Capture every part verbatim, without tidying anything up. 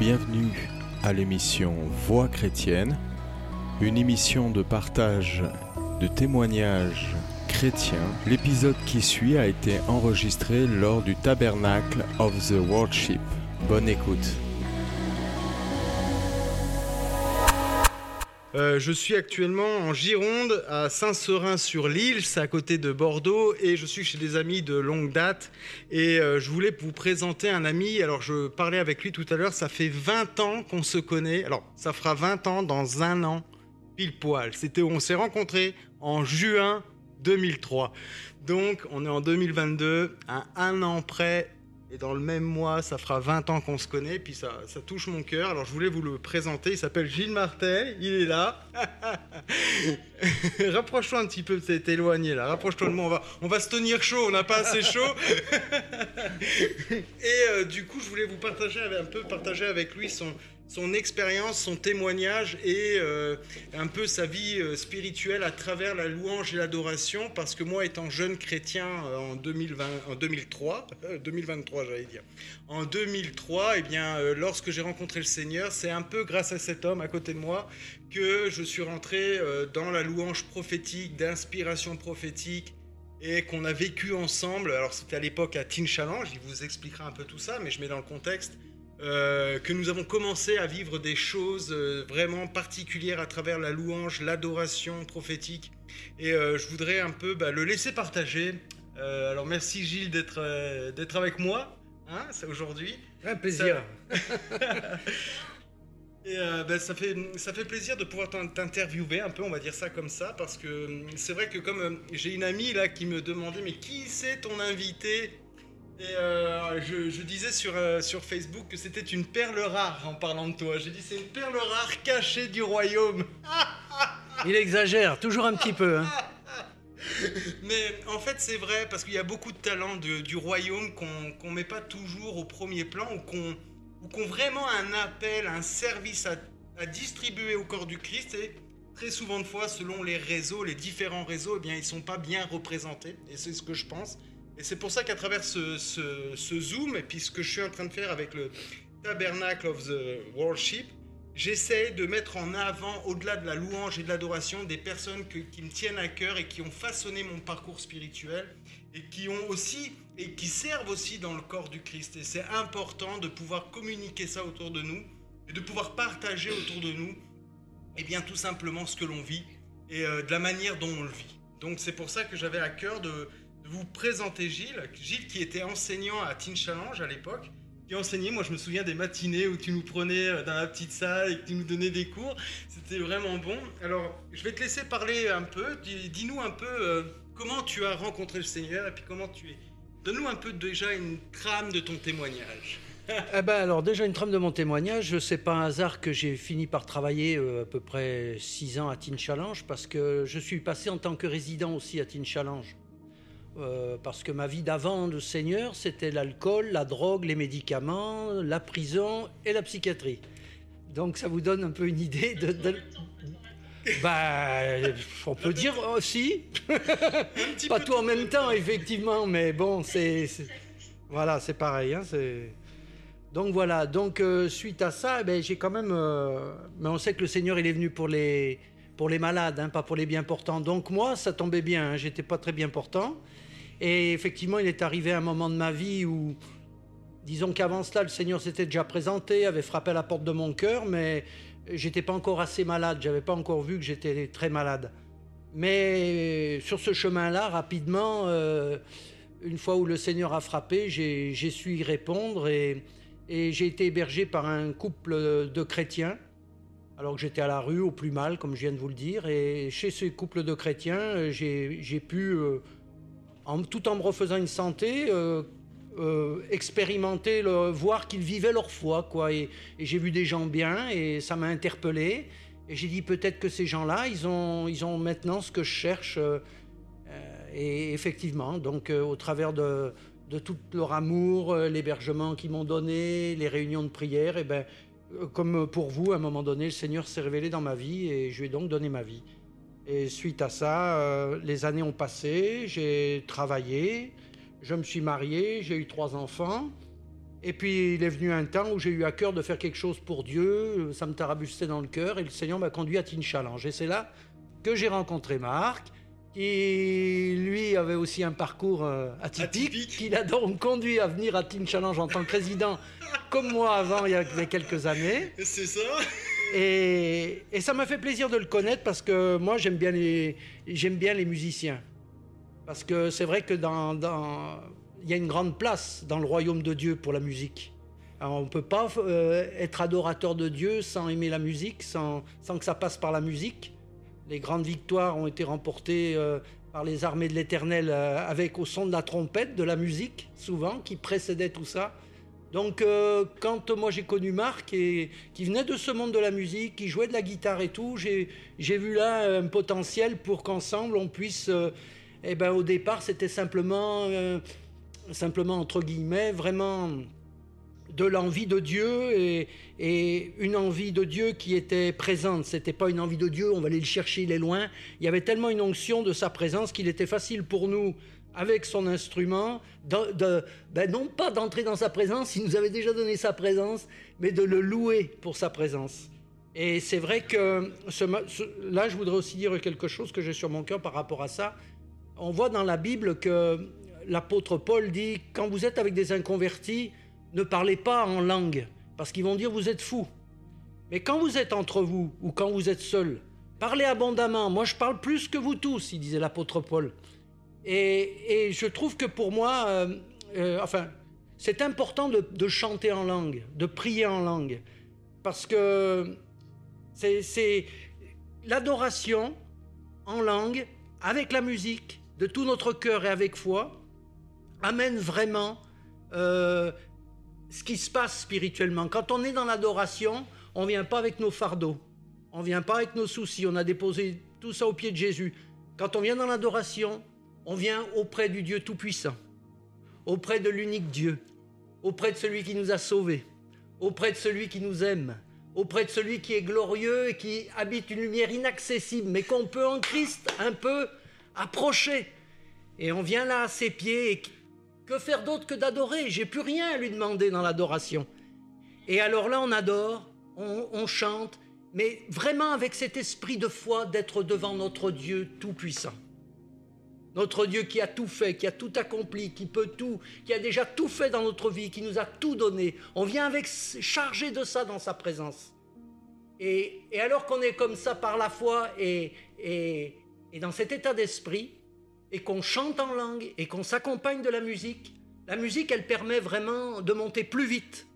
bienvenue à l'émission Voix Chrétienne, une émission de partage de témoignages chrétiens. L'épisode qui suit a été enregistré lors du Tabernacle of the Worship. Bonne écoute. Euh, je suis actuellement en Gironde, à Saint-Seurin-sur-l'Isle, c'est à côté de Bordeaux, et je suis chez des amis de longue date, et euh, je voulais vous présenter un ami. Alors je parlais avec lui tout à l'heure, ça fait vingt ans qu'on se connaît, alors ça fera vingt ans dans un an, pile poil. C'était où on s'est rencontrés en juin deux mille trois, donc on est en deux mille vingt-deux, à un an près. Et dans le même mois, ça fera vingt ans qu'on se connaît, puis ça, ça touche mon cœur. Alors je voulais vous le présenter, il s'appelle Gilles Martel, il est là. Rapproche-toi un petit peu, t'es éloigné là, rapproche-toi de moi, on va, on va se tenir chaud, on n'a pas assez chaud. Et euh, du coup, je voulais vous partager un peu partager avec lui son, son expérience, son témoignage et euh, un peu sa vie euh, spirituelle à travers la louange et l'adoration, parce que moi, étant jeune chrétien euh, en, deux mille vingt, en deux mille trois, euh, deux mille vingt-trois j'allais dire, en deux mille trois, eh bien, euh, lorsque j'ai rencontré le Seigneur, c'est un peu grâce à cet homme à côté de moi que je suis rentré euh, dans la louange prophétique, d'inspiration prophétique, et qu'on a vécu ensemble. Alors c'était à l'époque à Teen Challenge, il vous expliquera un peu tout ça, mais je mets dans le contexte. Euh, que nous avons commencé à vivre des choses euh, vraiment particulières à travers la louange, l'adoration prophétique. Et euh, je voudrais un peu bah, le laisser partager. Euh, alors merci Gilles d'être, euh, d'être avec moi, hein, c'est aujourd'hui. Un plaisir. Ça... Et euh, bah, ça, fait, ça fait plaisir de pouvoir t'interviewer un peu, on va dire ça comme ça, parce que c'est vrai que comme euh, j'ai une amie là qui me demandait « Mais qui c'est ton invité ?» Et euh, je, je disais sur, euh, sur Facebook que c'était une perle rare en parlant de toi. J'ai dit c'est une perle rare cachée du royaume. Il exagère, toujours un petit peu. Hein. Mais en fait c'est vrai, parce qu'il y a beaucoup de talents de, du royaume qu'on qu'on met pas toujours au premier plan, ou qu'on, ou qu'on vraiment a un appel, un service à, à distribuer au corps du Christ. Et très souvent de fois, selon les réseaux, les différents réseaux, eh bien, ils sont pas bien représentés. Et c'est ce que je pense. Et c'est pour ça qu'à travers ce, ce, ce Zoom, et puis ce que je suis en train de faire avec le Tabernacle of the Worship, j'essaie de mettre en avant, au-delà de la louange et de l'adoration, des personnes que, qui me tiennent à cœur et qui ont façonné mon parcours spirituel, et qui ont aussi, et qui servent aussi dans le corps du Christ. Et c'est important de pouvoir communiquer ça autour de nous, et de pouvoir partager autour de nous, et bien tout simplement ce que l'on vit, et euh, de la manière dont on le vit. Donc c'est pour ça que j'avais à cœur de... de vous présenter Gilles, Gilles qui était enseignant à Teen Challenge à l'époque, qui enseignait, moi je me souviens des matinées où tu nous prenais dans la petite salle et que tu nous donnais des cours, c'était vraiment bon. Alors je vais te laisser parler un peu, dis-nous un peu euh, comment tu as rencontré le Seigneur et puis comment tu es. Donne-nous un peu déjà une trame de ton témoignage. Ah ben alors déjà une trame de mon témoignage, c'est pas un hasard que j'ai fini par travailler euh, à peu près six ans à Teen Challenge, parce que je suis passé en tant que résident aussi à Teen Challenge. Euh, parce que ma vie d'avant de Seigneur, c'était l'alcool, la drogue, les médicaments, la prison et la psychiatrie. Donc ça vous donne un peu une idée de... de... Bah, on peut dire aussi. Oh, pas tout en même temps, effectivement, mais bon, c'est... c'est... Voilà, c'est pareil. Hein, c'est... Donc voilà, donc euh, suite à ça, eh bien, j'ai quand même... Euh... Mais on sait que le Seigneur, il est venu pour les... pour les malades, hein, pas pour les bien portants. Donc moi, ça tombait bien, hein, j'étais pas très bien portant. Et effectivement, il est arrivé un moment de ma vie où, disons qu'avant cela, le Seigneur s'était déjà présenté, avait frappé à la porte de mon cœur, mais j'étais pas encore assez malade, j'avais pas encore vu que j'étais très malade. Mais sur ce chemin-là, rapidement, euh, une fois où le Seigneur a frappé, j'ai, j'ai su y répondre, et, et j'ai été hébergé par un couple de chrétiens, alors que j'étais à la rue, au plus mal, comme je viens de vous le dire. Et chez ce couple de chrétiens, j'ai, j'ai pu, euh, en, tout en me refaisant une santé, euh, euh, expérimenter, le, voir qu'ils vivaient leur foi, quoi. Et, et j'ai vu des gens bien, et ça m'a interpellé. Et j'ai dit, peut-être que ces gens-là, ils ont, ils ont maintenant ce que je cherche. Euh, et effectivement, donc euh, au travers de, de tout leur amour, euh, l'hébergement qu'ils m'ont donné, les réunions de prière, et ben, comme pour vous, à un moment donné, le Seigneur s'est révélé dans ma vie et je lui ai donc donné ma vie. Et suite à ça, euh, les années ont passé, j'ai travaillé, je me suis marié, j'ai eu trois enfants. Et puis, il est venu un temps où j'ai eu à cœur de faire quelque chose pour Dieu, ça me tarabustait dans le cœur, et le Seigneur m'a conduit à Teen Challenge. Et c'est là que j'ai rencontré Marc, qui, lui, avait aussi un parcours atypique, atypique. qui l'a donc conduit à venir à Teen Challenge en tant que résident, comme moi avant, il y a quelques années. C'est ça. Et, et ça m'a fait plaisir de le connaître, parce que moi, j'aime bien les, j'aime bien les musiciens. Parce que c'est vrai que dans... dans il y a une grande place dans le royaume de Dieu pour la musique. Alors on ne peut pas euh, être adorateur de Dieu sans aimer la musique, sans, sans que ça passe par la musique. Les grandes victoires ont été remportées euh, par les armées de l'Éternel, euh, avec au son de la trompette, de la musique, souvent, qui précédait tout ça. Donc euh, quand moi j'ai connu Marc, et, qui venait de ce monde de la musique, qui jouait de la guitare et tout, j'ai vu là un potentiel pour qu'ensemble on puisse... Euh, eh ben, au départ, c'était simplement... Euh, simplement entre guillemets, vraiment de l'envie de Dieu et, et une envie de Dieu qui était présente. C'était pas une envie de Dieu, on va aller le chercher, il est loin. Il y avait tellement une onction de sa présence qu'il était facile pour nous, avec son instrument, de, de, ben non pas d'entrer dans sa présence, il nous avait déjà donné sa présence, mais de le louer pour sa présence. Et c'est vrai que, ce, ce, là je voudrais aussi dire quelque chose que j'ai sur mon cœur par rapport à ça. On voit dans la Bible que l'apôtre Paul dit, quand vous êtes avec des inconvertis, ne parlez pas en langue, parce qu'ils vont dire vous êtes fous. Mais quand vous êtes entre vous, ou quand vous êtes seul, parlez abondamment. Moi, je parle plus que vous tous, il disait l'apôtre Paul. Et, et je trouve que pour moi, euh, euh, enfin, c'est important de, de chanter en langue, de prier en langue, parce que c'est l'adoration en langue, avec la musique, de tout notre cœur et avec foi, amène vraiment euh, ce qui se passe spirituellement. Quand on est dans l'adoration, on ne vient pas avec nos fardeaux, on ne vient pas avec nos soucis, on a déposé tout ça aux pieds de Jésus. Quand on vient dans l'adoration, on vient auprès du Dieu Tout-Puissant, auprès de l'unique Dieu, auprès de celui qui nous a sauvés, auprès de celui qui nous aime, auprès de celui qui est glorieux et qui habite une lumière inaccessible, mais qu'on peut en Christ un peu approcher. Et on vient là à ses pieds et... que faire d'autre que d'adorer? J'ai plus rien à lui demander dans l'adoration. Et alors là, on adore, on, on chante, mais vraiment avec cet esprit de foi d'être devant notre Dieu Tout-Puissant. Notre Dieu qui a tout fait, qui a tout accompli, qui peut tout, qui a déjà tout fait dans notre vie, qui nous a tout donné. On vient avec, chargé de ça dans sa présence. Et, et alors qu'on est comme ça par la foi et, et, et dans cet état d'esprit, et qu'on chante en langue, et qu'on s'accompagne de la musique, la musique, elle permet vraiment de monter plus vite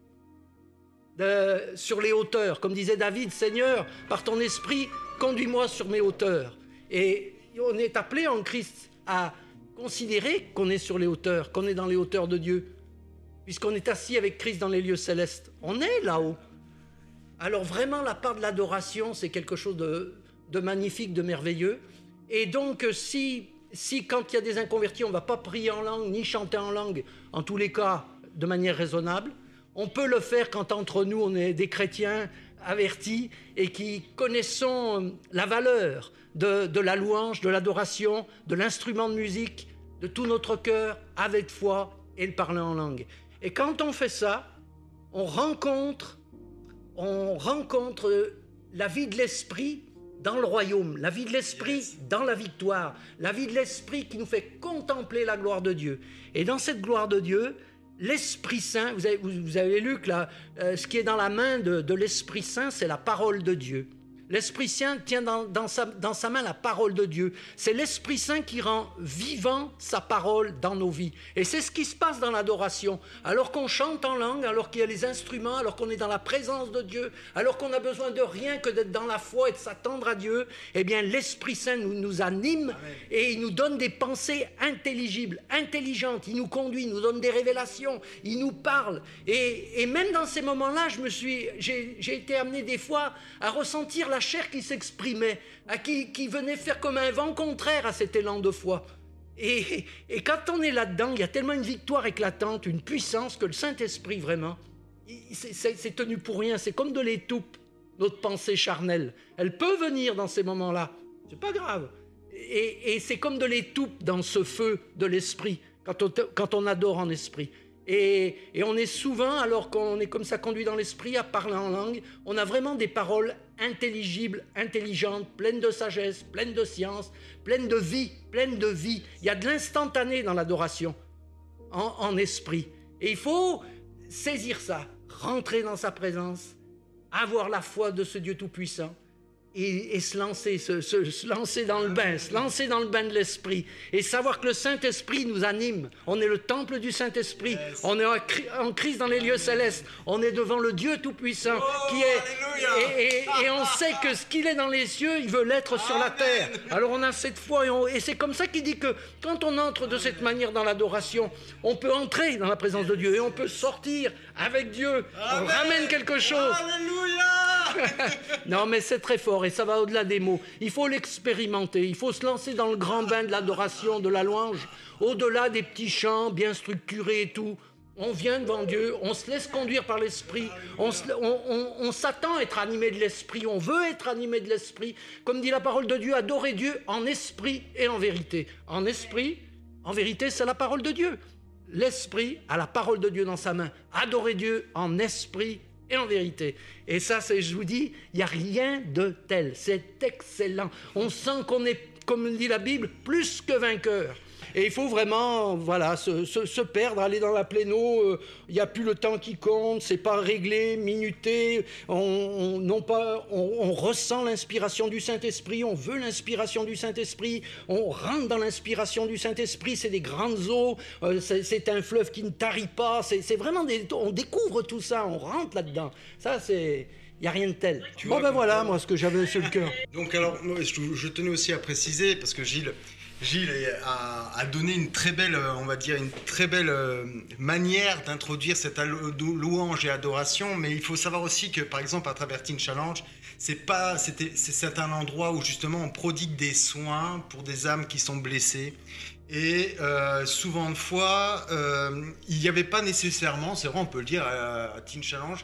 de, sur les hauteurs. Comme disait David, « Seigneur, par ton esprit, conduis-moi sur mes hauteurs. » Et on est appelé en Christ à considérer qu'on est sur les hauteurs, qu'on est dans les hauteurs de Dieu, puisqu'on est assis avec Christ dans les lieux célestes. On est là-haut. Alors vraiment, la part de l'adoration, c'est quelque chose de, de magnifique, de merveilleux. Et donc, si... Si, quand il y a des inconvertis, on ne va pas prier en langue, ni chanter en langue, en tous les cas, de manière raisonnable, on peut le faire quand entre nous, on est des chrétiens avertis et qui connaissons la valeur de, de la louange, de l'adoration, de l'instrument de musique, de tout notre cœur, avec foi et le parler en langue. Et quand on fait ça, on rencontre, on rencontre la vie de l'esprit dans le royaume, la vie de l'esprit dans la victoire, la vie de l'esprit qui nous fait contempler la gloire de Dieu. Et dans cette gloire de Dieu, l'Esprit Saint, vous avez, vous, vous avez lu que là, euh, ce qui est dans la main de, de l'Esprit Saint, c'est la parole de Dieu. L'Esprit Saint tient dans, dans, sa, dans sa main la parole de Dieu. C'est l'Esprit Saint qui rend vivant sa parole dans nos vies. Et c'est ce qui se passe dans l'adoration. Alors qu'on chante en langue, alors qu'il y a les instruments, alors qu'on est dans la présence de Dieu, alors qu'on n'a besoin de rien que d'être dans la foi et de s'attendre à Dieu, eh bien l'Esprit Saint nous, nous anime. Amen. Et il nous donne des pensées intelligibles, intelligentes. Il nous conduit, il nous donne des révélations, il nous parle. Et, et même dans ces moments-là, je me suis, j'ai, j'ai été amené des fois à ressentir la la chair qui s'exprimait, qui, qui venait faire comme un vent contraire à cet élan de foi. Et, et quand on est là-dedans, il y a tellement une victoire éclatante, une puissance, que le Saint-Esprit, vraiment, c'est tenu pour rien. C'est comme de l'étoupe, notre pensée charnelle. Elle peut venir dans ces moments-là, c'est pas grave. Et, et c'est comme de l'étoupe dans ce feu de l'esprit, quand on, quand on adore en esprit. Et, et on est souvent, alors qu'on est comme ça conduit dans l'esprit, à parler en langue, on a vraiment des paroles intelligibles, intelligentes, pleines de sagesse, pleines de science, pleines de vie, pleines de vie. Il y a de l'instantané dans l'adoration, en, en esprit. Et il faut saisir ça, rentrer dans sa présence, avoir la foi de ce Dieu Tout-Puissant. Et, et se lancer, se, se, se lancer dans le bain, se lancer dans le bain de l'Esprit. Et savoir que le Saint-Esprit nous anime. On est le temple du Saint-Esprit. Yes. On est en, en Christ dans les lieux célestes. On est devant le Dieu Tout-Puissant. Oh, qui est, et, et, et on sait que ce qu'il est dans les cieux, il veut l'être sur la terre. Alors on a cette foi. Et, et c'est comme ça qu'il dit que quand on entre de cette manière dans l'adoration, on peut entrer dans la présence de Dieu. Et on peut sortir avec Dieu. Amen. On ramène quelque chose. Alléluia. Non, mais c'est très fort. Et ça va au-delà des mots. Il faut l'expérimenter. Il faut se lancer dans le grand bain de l'adoration, de la louange, au-delà des petits chants bien structurés et tout. On vient devant Dieu, on se laisse conduire par l'Esprit, on, on, on, on s'attend à être animé de l'Esprit, on veut être animé de l'Esprit. Comme dit la parole de Dieu, adorer Dieu en esprit et en vérité. En esprit, en vérité, c'est la parole de Dieu. L'Esprit a la parole de Dieu dans sa main. Adorer Dieu en esprit et en vérité. Et ça, je vous dis, il n'y a rien de tel. C'est excellent. On sent qu'on est, comme dit la Bible, plus que vainqueur. Et il faut vraiment, voilà, se, se, se perdre, aller dans la pléno. Il euh, n'y a plus le temps qui compte. C'est pas réglé, minuté. On, on, non pas, on, on ressent l'inspiration du Saint-Esprit. On veut l'inspiration du Saint-Esprit. On rentre dans l'inspiration du Saint-Esprit. C'est des grandes eaux. Euh, c'est un fleuve qui ne tarit pas. C'est vraiment des, on découvre tout ça. On rentre là-dedans. Ça, c'est... Il n'y a rien de tel. Tu bon, vois, ben voilà, moi, ce que j'avais sur le cœur. Donc, alors, je, je tenais aussi à préciser, parce que Gilles... Gilles a, a donné une très belle, on va dire, une très belle manière d'introduire cette louange et adoration, mais il faut savoir aussi que, par exemple, à travers Teen Challenge, c'est pas, c'est un endroit où justement on prodigue des soins pour des âmes qui sont blessées. Et euh, souvent de fois, euh, il n'y avait pas nécessairement, c'est vrai, on peut le dire, à, à Teen Challenge,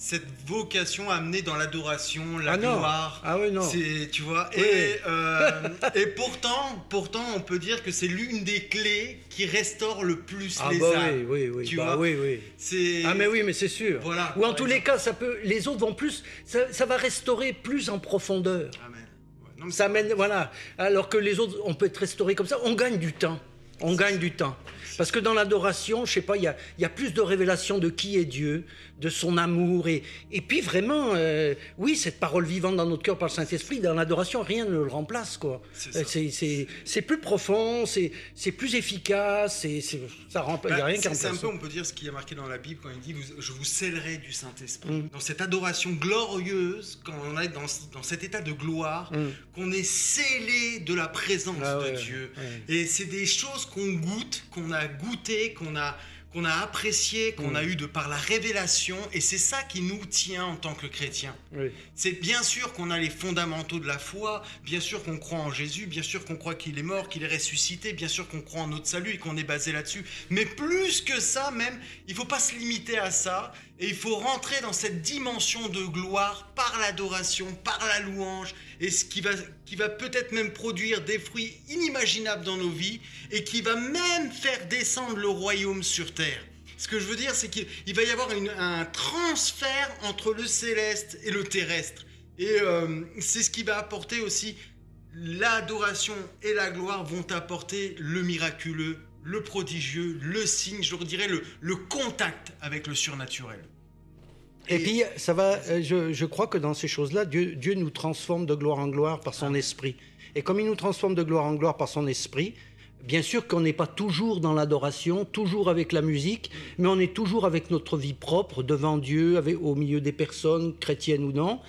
cette vocation amenée dans l'adoration, la ah gloire, ah oui, non. Tu vois, oui. et, euh, et pourtant, pourtant, on peut dire que c'est l'une des clés qui restaure le plus ah les bah âmes. Oui, oui, oui. Tu bah vois oui, oui. Ah mais oui, mais c'est sûr. Voilà, ou en tous exemple. Les cas, ça peut, les autres vont plus, ça, ça va restaurer plus en profondeur. Amen. Ouais, non, mais ça amène, voilà. Alors que les autres, on peut être restauré comme ça. On gagne du temps. On gagne du temps. Parce que dans l'adoration, je sais pas, il y a, y a plus de révélation de qui est Dieu, de son amour. Et, et puis vraiment, euh, oui, cette parole vivante dans notre cœur par le Saint-Esprit, dans l'adoration, rien ne le remplace, quoi. C'est plus profond, c'est plus efficace, c'est, c'est, ça remplace, bah, y a rien qui remplace. C'est un peu, on peut dire, ce qui est marqué dans la Bible quand il dit « Je vous scellerai du Saint-Esprit mm. ». Dans cette adoration glorieuse, quand on est dans, dans cet état de gloire, mm. qu'on est scellé de la présence ah, de ouais, Dieu. Ouais. Et c'est des choses qu'on goûte, qu'on a goûté, qu'on a, qu'on a apprécié, qu'on mmh. a eu de par la révélation, et c'est ça qui nous tient en tant que chrétiens. Oui. C'est bien sûr qu'on a les fondamentaux de la foi, bien sûr qu'on croit en Jésus, bien sûr qu'on croit qu'il est mort, qu'il est ressuscité, bien sûr qu'on croit en notre salut et qu'on est basé là-dessus, mais plus que ça même, il ne faut pas se limiter à ça, et il faut rentrer dans cette dimension de gloire par l'adoration, par la louange, et ce qui va, qui va peut-être même produire des fruits inimaginables dans nos vies, et qui va même faire descendre le royaume sur terre. Ce que je veux dire, c'est qu'il va y avoir une, un transfert entre le céleste et le terrestre. Et euh, c'est ce qui va apporter aussi, l'adoration et la gloire vont apporter le miraculeux, le prodigieux, le signe, je dirais le, le contact avec le surnaturel. Et, et puis, ça va, je, je crois que dans ces choses-là, Dieu, Dieu nous transforme de gloire en gloire par son esprit. Et comme il nous transforme de gloire en gloire par son esprit, bien sûr qu'on n'est pas toujours dans l'adoration, toujours avec la musique, mais on est toujours avec notre vie propre, devant Dieu, avec, au milieu des personnes, chrétiennes ou non.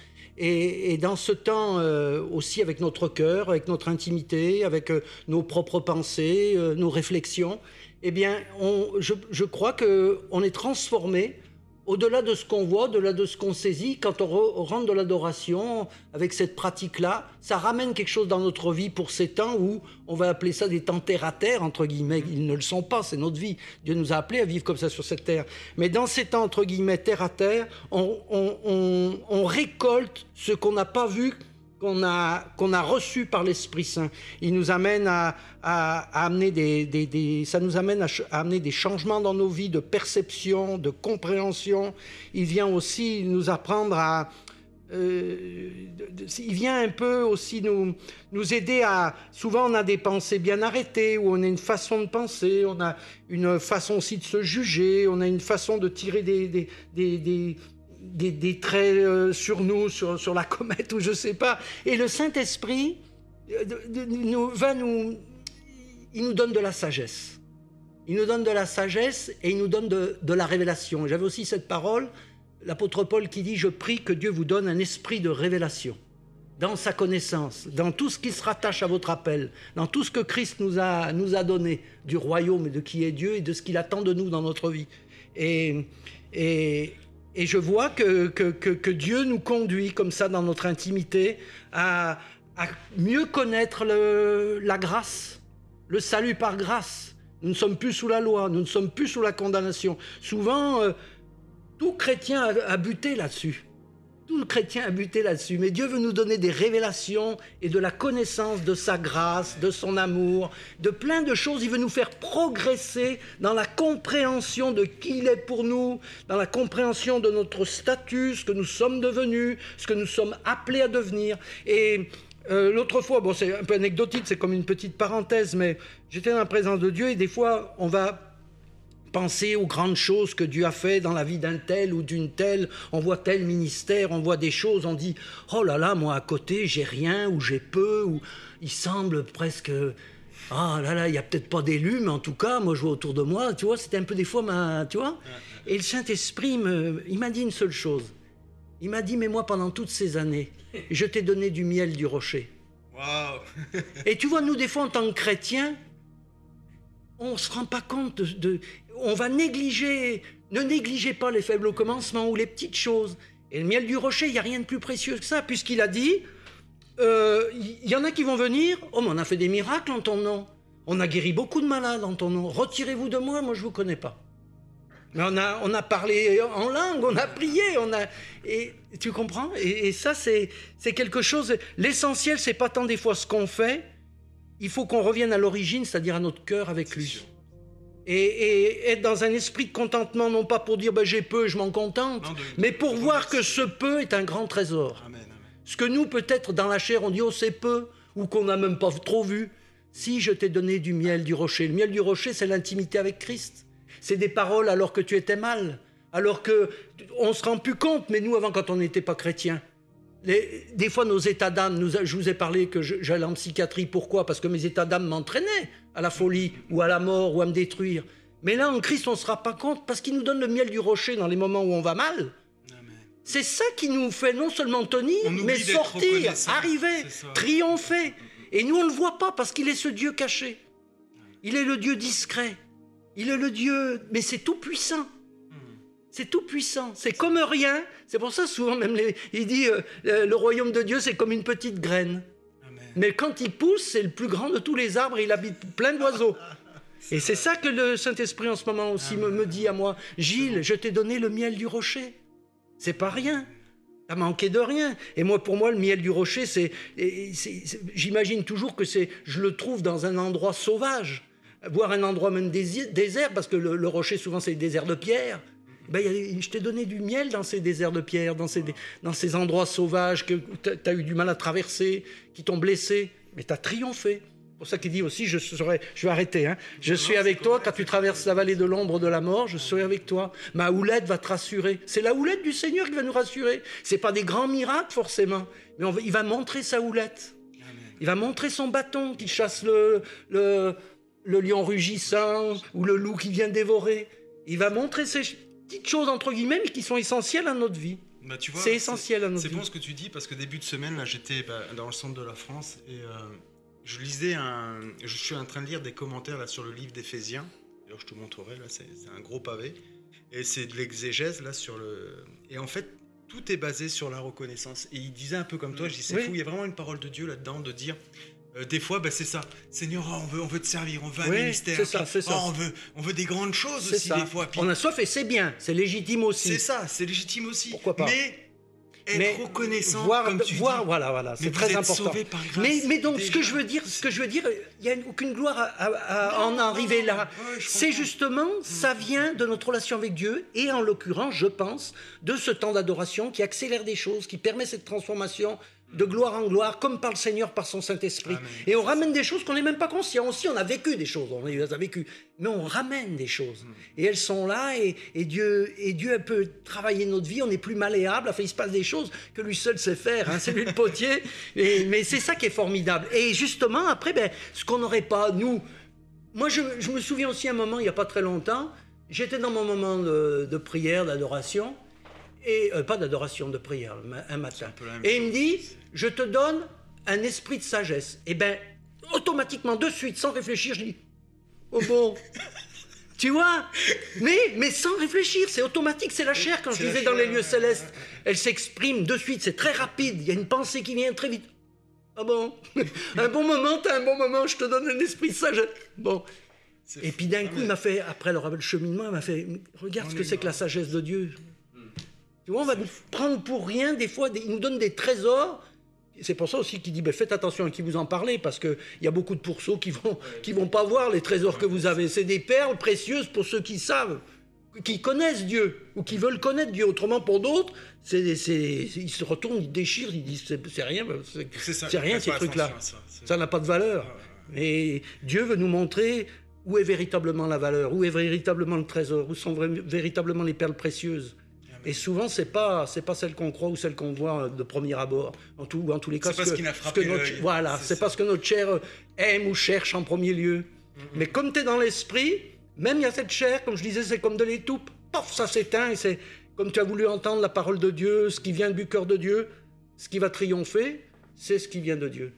Et, et dans ce temps euh, aussi avec notre cœur, avec notre intimité, avec euh, nos propres pensées, euh, nos réflexions, eh bien, on, je, je crois qu'on est transformé au-delà de ce qu'on voit, au-delà de ce qu'on saisit, quand on rentre de l'adoration avec cette pratique-là, ça ramène quelque chose dans notre vie pour ces temps où on va appeler ça des temps terre à terre, entre guillemets. Ils ne le sont pas, c'est notre vie. Dieu nous a appelés à vivre comme ça sur cette terre. Mais dans ces temps, entre guillemets, terre à terre, on, on, on, on récolte ce qu'on n'a pas vu qu'on a, qu'on a reçu par l'Esprit Saint. Il nous amène à, à, à amener des, des, des, ça nous amène à, à amener des changements dans nos vies, de perception, de compréhension. Il vient aussi nous apprendre à... Euh, il vient un peu aussi nous, nous aider à... Souvent, on a des pensées bien arrêtées, ou on a une façon de penser, on a une façon aussi de se juger, on a une façon de tirer des... des, des, des Des, des traits euh, sur nous, sur, sur la comète, ou je ne sais pas. Et le Saint-Esprit euh, de, de, nous, va nous... Il nous donne de la sagesse. Il nous donne de la sagesse et il nous donne de, de la révélation. J'avais aussi cette parole, l'apôtre Paul qui dit « Je prie que Dieu vous donne un esprit de révélation dans sa connaissance, dans tout ce qui se rattache à votre appel, dans tout ce que Christ nous a, nous a donné, du royaume et de qui est Dieu et de ce qu'il attend de nous dans notre vie. » Et... et Et je vois que, que, que, que Dieu nous conduit comme ça dans notre intimité à, à mieux connaître le, la grâce, le salut par grâce. Nous ne sommes plus sous la loi, nous ne sommes plus sous la condamnation. Souvent, euh, tout chrétien a, a buté là-dessus. Tout chrétien a buté là-dessus. Mais Dieu veut nous donner des révélations et de la connaissance de sa grâce, de son amour, de plein de choses. Il veut nous faire progresser dans la compréhension de qui il est pour nous, dans la compréhension de notre statut, ce que nous sommes devenus, ce que nous sommes appelés à devenir. Et euh, l'autre fois, bon, c'est un peu anecdotique, c'est comme une petite parenthèse, mais j'étais dans la présence de Dieu et des fois, on va... penser aux grandes choses que Dieu a fait dans la vie d'un tel ou d'une telle, on voit tel ministère, on voit des choses, on dit « Oh là là, moi à côté, j'ai rien ou j'ai peu » ou « Il semble presque... Ah là là, il n'y a peut-être pas d'élus, mais en tout cas, moi je vois autour de moi, tu vois, c'était un peu des fois ma... » Tu vois ? Et le Saint-Esprit, me... il m'a dit une seule chose. Il m'a dit « Mais moi, pendant toutes ces années, je t'ai donné du miel du rocher. Wow. » Et tu vois, nous, des fois, en tant que chrétiens, on ne se rend pas compte de, de... On va négliger... Ne négligez pas les faibles au commencement ou les petites choses. Et le miel du rocher, il n'y a rien de plus précieux que ça, puisqu'il a dit... Il euh, y, y en a qui vont venir. Oh, mais on a fait des miracles en ton nom. On a guéri beaucoup de malades en ton nom. Retirez-vous de moi, moi je ne vous connais pas. Mais on a, on a parlé en langue, on a prié, on a... Et, tu comprends ? Et, et ça, c'est quelque chose... L'essentiel, ce n'est pas tant des fois ce qu'on fait... Il faut qu'on revienne à l'origine, c'est-à-dire à notre cœur avec lui. Et, et être dans un esprit de contentement, non pas pour dire ben, « j'ai peu, je m'en contente », mais pour voir que ce peu est un grand trésor. Amen, amen. Ce que nous, peut-être, dans la chair, on dit « oh, c'est peu » ou qu'on n'a même pas trop vu. Si je t'ai donné du miel du rocher. Le miel du rocher, c'est l'intimité avec Christ. C'est des paroles alors que tu étais mal, alors qu'on ne se rend plus compte, mais nous, avant, quand on n'était pas chrétiens. Les, des fois, nos états d'âme, nous, je vous ai parlé que j'allais en psychiatrie. Pourquoi ? Parce que mes états d'âme m'entraînaient à la folie ou à la mort ou à me détruire. Mais là, en Christ, on ne se rend pas compte parce qu'il nous donne le miel du rocher dans les moments où on va mal. C'est ça qui nous fait non seulement tenir, mais sortir, arriver, triompher. Et nous, on ne le voit pas parce qu'il est ce Dieu caché. Il est le Dieu discret. Il est le Dieu... Mais c'est tout puissant. C'est tout puissant, c'est comme rien. C'est pour ça souvent même les, il dit euh, le royaume de Dieu c'est comme une petite graine. Amen. Mais quand il pousse, c'est le plus grand de tous les arbres et il habite plein d'oiseaux. Et c'est ça que le Saint-Esprit en ce moment aussi me, me dit à moi. Gilles, je t'ai donné le miel du rocher. C'est pas rien. T'as manqué de rien. Et moi pour moi le miel du rocher, c'est, j'imagine toujours que c'est, je le trouve dans un endroit sauvage, voire un endroit même désert, parce que le, le rocher souvent c'est des déserts de pierre. Ben, je t'ai donné du miel dans ces déserts de pierre, dans ces, dans ces endroits sauvages que tu as eu du mal à traverser, qui t'ont blessé, mais tu as triomphé. C'est pour ça qu'il dit aussi, je, serai, je vais arrêter, hein. Je suis avec toi quand tu traverses la vallée de l'ombre de la mort, je serai avec toi. Ma houlette va te rassurer. C'est la houlette du Seigneur qui va nous rassurer. Ce n'est pas des grands miracles forcément, mais on va, il va montrer sa houlette. Il va montrer son bâton qui chasse le, le, le lion rugissant ou le loup qui vient dévorer. Il va montrer ses... petites choses entre guillemets mais qui sont essentielles à notre vie. Bah, c'est essentiel à notre vie. C'est bon ce que tu dis parce que début de semaine j'étais bah, dans le centre de la France et euh, je lisais un, je suis en train de lire des commentaires là sur le livre d'Éphésiens. D'ailleurs je te montrerai là, c'est un gros pavé et c'est de l'exégèse là sur le et en fait tout est basé sur la reconnaissance et il disait un peu comme toi, je dis c'est oui. Fou, il y a vraiment une parole de Dieu là-dedans de dire Euh, des fois, bah, c'est ça. Seigneur, oh, on, veut, on veut te servir, on veut un oui, ministère. C'est ça, c'est ça. Oh, on, veut, on veut des grandes choses aussi, ça. Des fois. Puis... On a soif et c'est bien, c'est légitime aussi. C'est ça, c'est légitime aussi. Pourquoi pas ? Mais être mais reconnaissant, voir, comme tu voir, dis. Voilà, voilà, c'est très important. Mais, mais donc, déjà, ce que je veux dire, ce que je veux dire, il n'y a aucune gloire à, à, à non, en non, arriver non, là. Ouais, c'est justement, mmh. ça vient de notre relation avec Dieu, et en l'occurrence, je pense, de ce temps d'adoration qui accélère des choses, qui permet cette transformation de gloire en gloire, comme par le Seigneur, par son Saint-Esprit. Et on ramène des choses qu'on n'est même pas conscient. Aussi, on a vécu des choses, on les a vécues, mais on ramène des choses. Et elles sont là, et, et, Dieu, et Dieu peut travailler notre vie, on n'est plus malléable, enfin, il se passe des choses que lui seul sait faire, hein, c'est lui le potier, et, mais c'est ça qui est formidable. Et justement, après, ben, ce qu'on n'aurait pas, nous... Moi, je, je me souviens aussi un moment, il n'y a pas très longtemps, j'étais dans mon moment de, de prière, d'adoration, et euh, pas d'adoration, de prière, un matin. Un et il me dit, je te donne un esprit de sagesse. Et bien, automatiquement, de suite, sans réfléchir, je dis, oh bon, tu vois, mais, mais sans réfléchir, c'est automatique, c'est la chair. Quand je disais dans les lieux célestes, elle s'exprime de suite, c'est très rapide, il y a une pensée qui vient très vite. Ah bon, un bon moment, t'as un bon moment, je te donne un esprit de sagesse. Bon. Et puis d'un coup, il m'a fait, après le cheminement, il m'a fait, regarde ce que c'est que la sagesse de Dieu. On va nous prendre pour rien, des fois, des, il nous donne des trésors. C'est pour ça aussi qu'il dit, ben, faites attention à qui vous en parlez, parce qu'il y a beaucoup de pourceaux qui ne vont, qui vont pas voir les trésors que vous avez. C'est des perles précieuses pour ceux qui savent, qui connaissent Dieu, ou qui veulent connaître Dieu. Autrement, pour d'autres, ils se retournent, ils déchirent, ils disent, c'est rien, c'est rien ces trucs-là. Ça n'a pas de valeur. Et Dieu veut nous montrer où est véritablement la valeur, où est véritablement le trésor, où sont véritablement les perles précieuses. Et souvent, ce n'est pas, pas celle qu'on croit ou celle qu'on voit de premier abord. En, tout, en tous les cas, c'est pas ce, que, ce qui n'a frappé ce que notre, voilà, c'est pas ce que notre chair aime ou cherche en premier lieu. Mm-hmm. Mais comme tu es dans l'esprit, même il y a cette chair, comme je disais, c'est comme de l'étoupe. Paf, ça s'éteint. Et c'est comme tu as voulu entendre la parole de Dieu, ce qui vient du cœur de Dieu, ce qui va triompher, c'est ce qui vient de Dieu.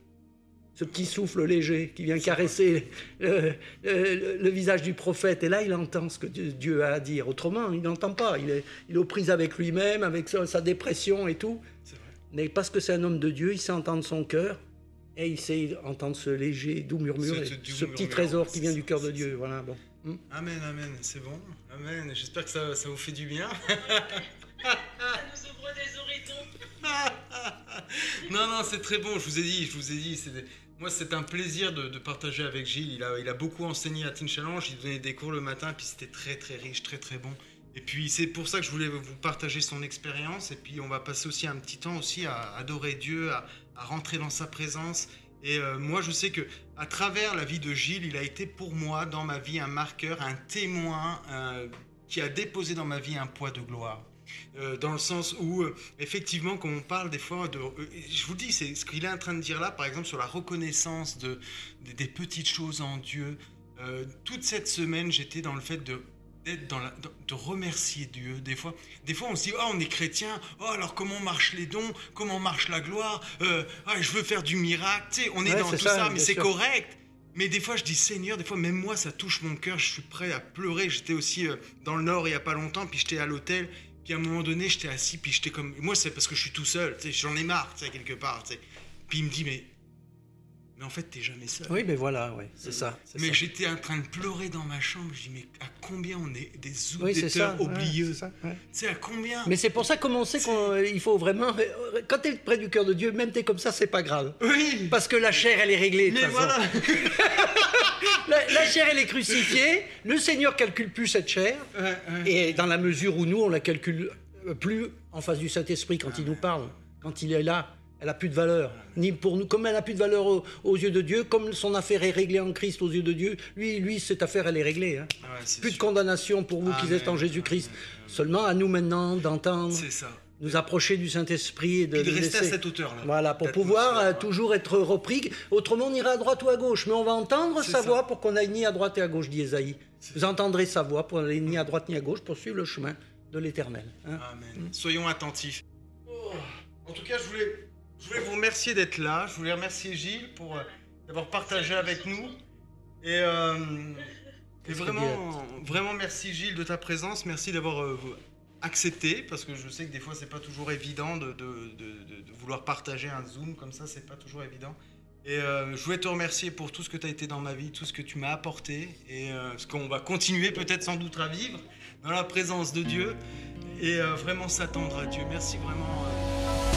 Ce petit souffle léger qui vient caresser le, le, le visage du prophète. Et là, il entend ce que Dieu a à dire. Autrement, il n'entend pas. Il est, il est aux prises avec lui-même, avec sa, sa dépression et tout. C'est vrai. Mais parce que c'est un homme de Dieu, il sait entendre son cœur et il sait entendre ce léger, doux murmure, ce, ce, doux ce petit murmure, trésor qui vient du cœur de Dieu. Voilà, bon. Hum. Amen, amen, c'est bon. Amen. J'espère que ça, ça vous fait du bien. Ça nous ouvre des horizons. Non, non, c'est très bon. Je vous ai dit, je vous ai dit, c'est... Moi, c'est un plaisir de, de partager avec Gilles. Il a, il a beaucoup enseigné à Teen Challenge. Il donnait des cours le matin, puis c'était très, très riche, très, très bon. Et puis, c'est pour ça que je voulais vous partager son expérience. Et puis, on va passer aussi un petit temps aussi à adorer Dieu, à, à rentrer dans sa présence. Et euh, moi, je sais que à travers la vie de Gilles, il a été pour moi, dans ma vie, un marqueur, un témoin euh, qui a déposé dans ma vie un poids de gloire. Euh, dans le sens où, euh, effectivement, quand on parle des fois de... Euh, je vous le dis, c'est ce qu'il est en train de dire là, par exemple, sur la reconnaissance de, de, des petites choses en Dieu. Euh, toute cette semaine, j'étais dans le fait de, d'être dans la, de, de remercier Dieu. Des fois, des fois, on se dit, oh, on est chrétien, oh, alors comment marchent les dons, comment marche la gloire, euh, ah, je veux faire du miracle, tu sais, on est ouais, dans est tout ça, ça mais c'est correct. Mais des fois, je dis Seigneur, des fois, même moi, ça touche mon cœur, je suis prêt à pleurer. J'étais aussi euh, dans le Nord il n'y a pas longtemps, puis j'étais à l'hôtel. Puis à un moment donné, j'étais assis, puis j'étais comme... Moi, c'est parce que je suis tout seul, tu sais, j'en ai marre, tu sais, quelque part, tu sais. Puis il me dit, mais... Mais en fait, t'es jamais seul. Oui, mais voilà, ouais, c'est ça. Mais j'étais en train de pleurer dans ma chambre, je dis, mais à combien on est des auditeurs oui, oublieux, ouais, ouais. Tu sais, à combien... Mais c'est pour ça, comme on sait qu'il faut vraiment... Quand t'es près du cœur de Dieu, même t'es comme ça, c'est pas grave. Oui. Parce que la chair, elle est réglée, de toute façon. Voilà. La, la chair, elle est crucifiée. Le Seigneur calcule plus cette chair. Ouais, ouais. Et dans la mesure où nous, on la calcule plus en face du Saint-Esprit quand ah, il nous parle, quand il est là, elle n'a plus de valeur. Ni pour nous, comme elle n'a plus de valeur aux, aux yeux de Dieu, comme son affaire est réglée en Christ aux yeux de Dieu, lui, lui cette affaire, elle est réglée. Hein. Ah ouais, est plus sûr. De condamnation pour vous ah, qui mais, êtes en Jésus-Christ. Ah, mais, ah, mais. Seulement à nous maintenant d'entendre. C'est ça. Nous approcher du Saint-Esprit et de, de rester à cette hauteur-là. Voilà, pour pouvoir euh, toujours être repris. Autrement, on ira à droite ou à gauche. Mais on va entendre sa ça. voix pour qu'on aille ni à droite et à gauche, dit Ésaïe. Vous entendrez sa voix pour aller ni à droite ni à gauche, pour suivre le chemin de l'Éternel. Hein? Amen. Mmh. Soyons attentifs. Oh. En tout cas, je voulais, je voulais vous remercier d'être là. Je voulais remercier Gilles pour euh, d'avoir partagé avec nous. Et... Euh, et vraiment, vraiment, merci Gilles de ta présence. Merci d'avoir... Euh, accepter, parce que je sais que des fois c'est pas toujours évident de, de, de, de vouloir partager un Zoom comme ça, c'est pas toujours évident. Et euh, je voulais te remercier pour tout ce que tu as été dans ma vie, tout ce que tu m'as apporté, et euh, ce qu'on va continuer peut-être sans doute à vivre dans la présence de Dieu, et euh, vraiment s'attendre à Dieu. Merci vraiment. Euh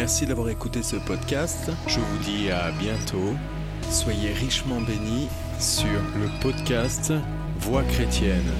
Merci d'avoir écouté ce podcast. Je vous dis à bientôt. Soyez richement bénis sur le podcast Voix Chrétienne.